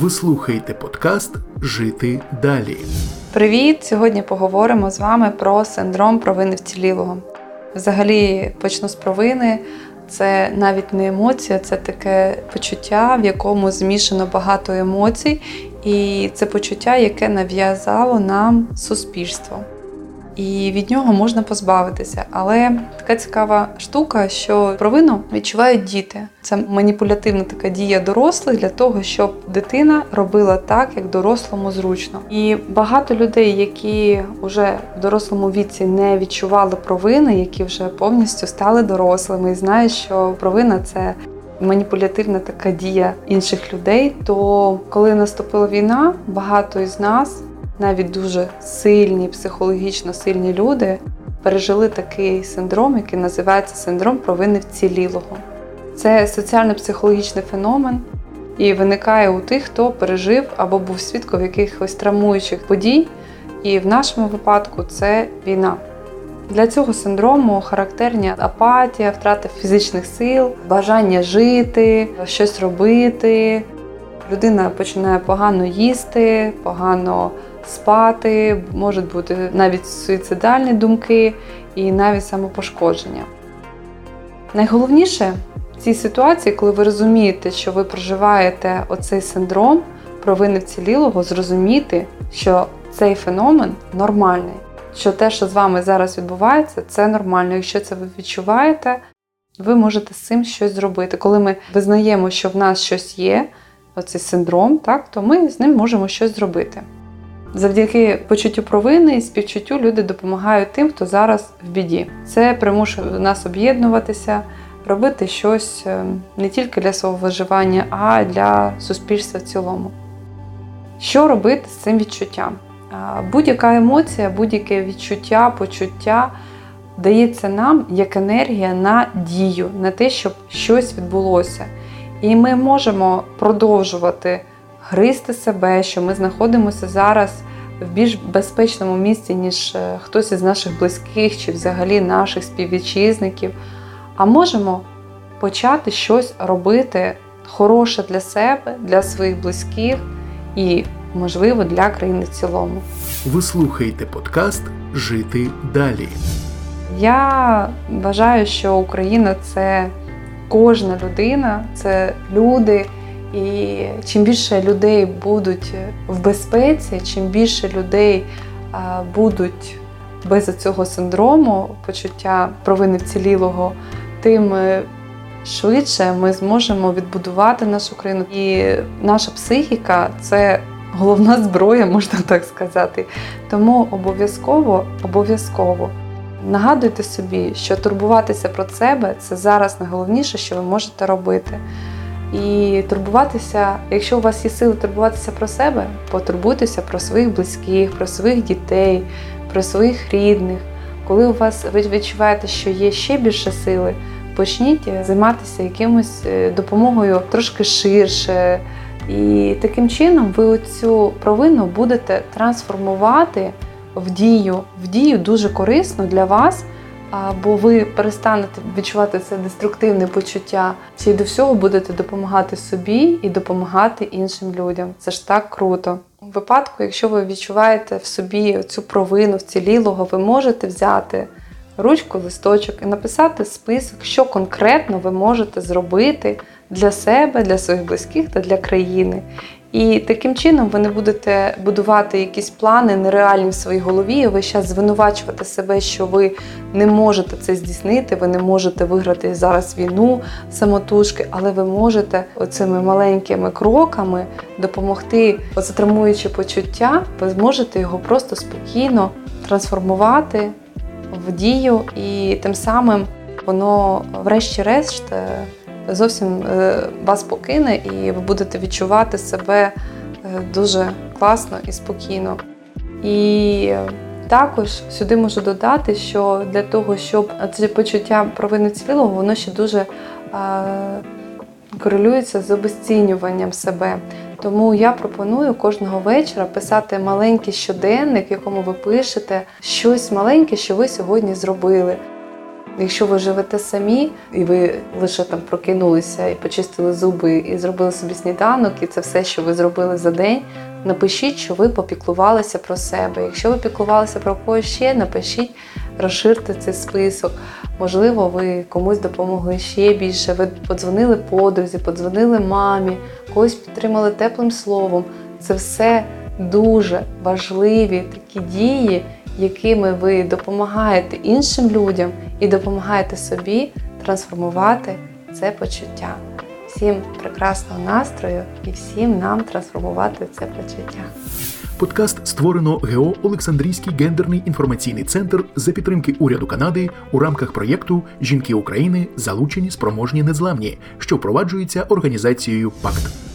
Ви слухаєте подкаст «Жити далі». Привіт! Сьогодні поговоримо з вами про синдром провини вцілілого. Взагалі, почну з провини. Це навіть не емоція, це таке почуття, в якому змішано багато емоцій. І це почуття, яке нав'язало нам суспільство. І від нього можна позбавитися. Але така цікава штука, що провину відчувають діти. Це маніпулятивна така дія дорослих для того, щоб дитина робила так, як дорослому зручно. І багато людей, які вже в дорослому віці не відчували провини, які вже повністю стали дорослими і знають, що провина – це маніпулятивна така дія інших людей, то коли наступила війна, багато із нас, навіть дуже сильні, психологічно сильні люди, пережили такий синдром, який називається синдром провини вцілілого. Це соціально-психологічний феномен і виникає у тих, хто пережив або був свідком якихось травмуючих подій, і в нашому випадку це війна. Для цього синдрому характерні апатія, втрата фізичних сил, бажання жити, щось робити. Людина починає погано їсти, погано спати, можуть бути навіть суїцидальні думки і навіть самопошкодження. Найголовніше в цій ситуації, коли ви розумієте, що ви проживаєте оцей синдром провини вцілілого, зрозуміти, що цей феномен нормальний, що те, що з вами зараз відбувається, це нормально. Якщо це ви відчуваєте, ви можете з цим щось зробити. Коли ми визнаємо, що в нас щось є, оцей синдром, так, то ми з ним можемо щось зробити. Завдяки почуттю провини і співчуттю люди допомагають тим, хто зараз в біді. Це примушує нас об'єднуватися, робити щось не тільки для свого виживання, а й для суспільства в цілому. Що робити з цим відчуттям? Будь-яка емоція, будь-яке відчуття, почуття дається нам як енергія на дію, на те, щоб щось відбулося. І ми можемо продовжувати гризти себе, що ми знаходимося зараз в більш безпечному місці, ніж хтось із наших близьких чи взагалі наших співвітчизників. А можемо почати щось робити хороше для себе, для своїх близьких і, можливо, для країни в цілому. Ви слухаєте подкаст «Жити далі». Я вважаю, що Україна – це кожна людина, це люди. І чим більше людей будуть в безпеці, чим більше людей будуть без цього синдрому, почуття провини вцілілого, тим швидше ми зможемо відбудувати нашу країну. І наша психіка – це головна зброя, можна так сказати. Тому обов'язково нагадуйте собі, що турбуватися про себе – це зараз найголовніше, що ви можете робити. І турбуватися, якщо у вас є сили турбуватися про себе, потурбуйтеся про своїх близьких, про своїх дітей, про своїх рідних. Коли у вас ви відчуваєте, що є ще більше сили, почніть займатися якимось допомогою трошки ширше. І таким чином ви цю провину будете трансформувати в дію дуже корисно для вас, бо ви перестанете відчувати це деструктивне почуття, чи до всього будете допомагати собі і допомагати іншим людям. Це ж так круто. У випадку, якщо ви відчуваєте в собі цю провину вцілілого, ви можете взяти ручку, листочок і написати список, що конкретно ви можете зробити для себе, для своїх близьких та для країни. І таким чином ви не будете будувати якісь плани нереальні в своїй голові, і ви зараз звинувачувати себе, що ви не можете це здійснити, ви не можете виграти зараз війну самотужки, але ви можете оцими маленькими кроками допомогти, затримуючи почуття, ви зможете його просто спокійно трансформувати в дію, і тим самим воно врешті-решт зовсім вас покине, і ви будете відчувати себе дуже класно і спокійно. І також сюди можу додати, що для того, щоб це почуття провини вцілілого, воно ще дуже корелюється з обесцінюванням себе. Тому я пропоную кожного вечора писати маленький щоденник, в якому ви пишете щось маленьке, що ви сьогодні зробили. Якщо ви живете самі, і ви лише там прокинулися, і почистили зуби, і зробили собі сніданок, і це все, що ви зробили за день, напишіть, що ви попіклувалися про себе. Якщо ви піклувалися про когось ще, напишіть, розширте цей список. Можливо, ви комусь допомогли ще більше, ви подзвонили подрузі, подзвонили мамі, когось підтримали теплим словом. Це все дуже важливі такі дії, якими ви допомагаєте іншим людям і допомагаєте собі трансформувати це почуття. Всім прекрасного настрою і всім нам трансформувати це почуття. Подкаст створено ГО «Олександрійський гендерний інформаційний центр» за підтримки Уряду Канади у рамках проєкту «Жінки України. Залучені, спроможні, незламні», що впроваджується організацією «Пакт».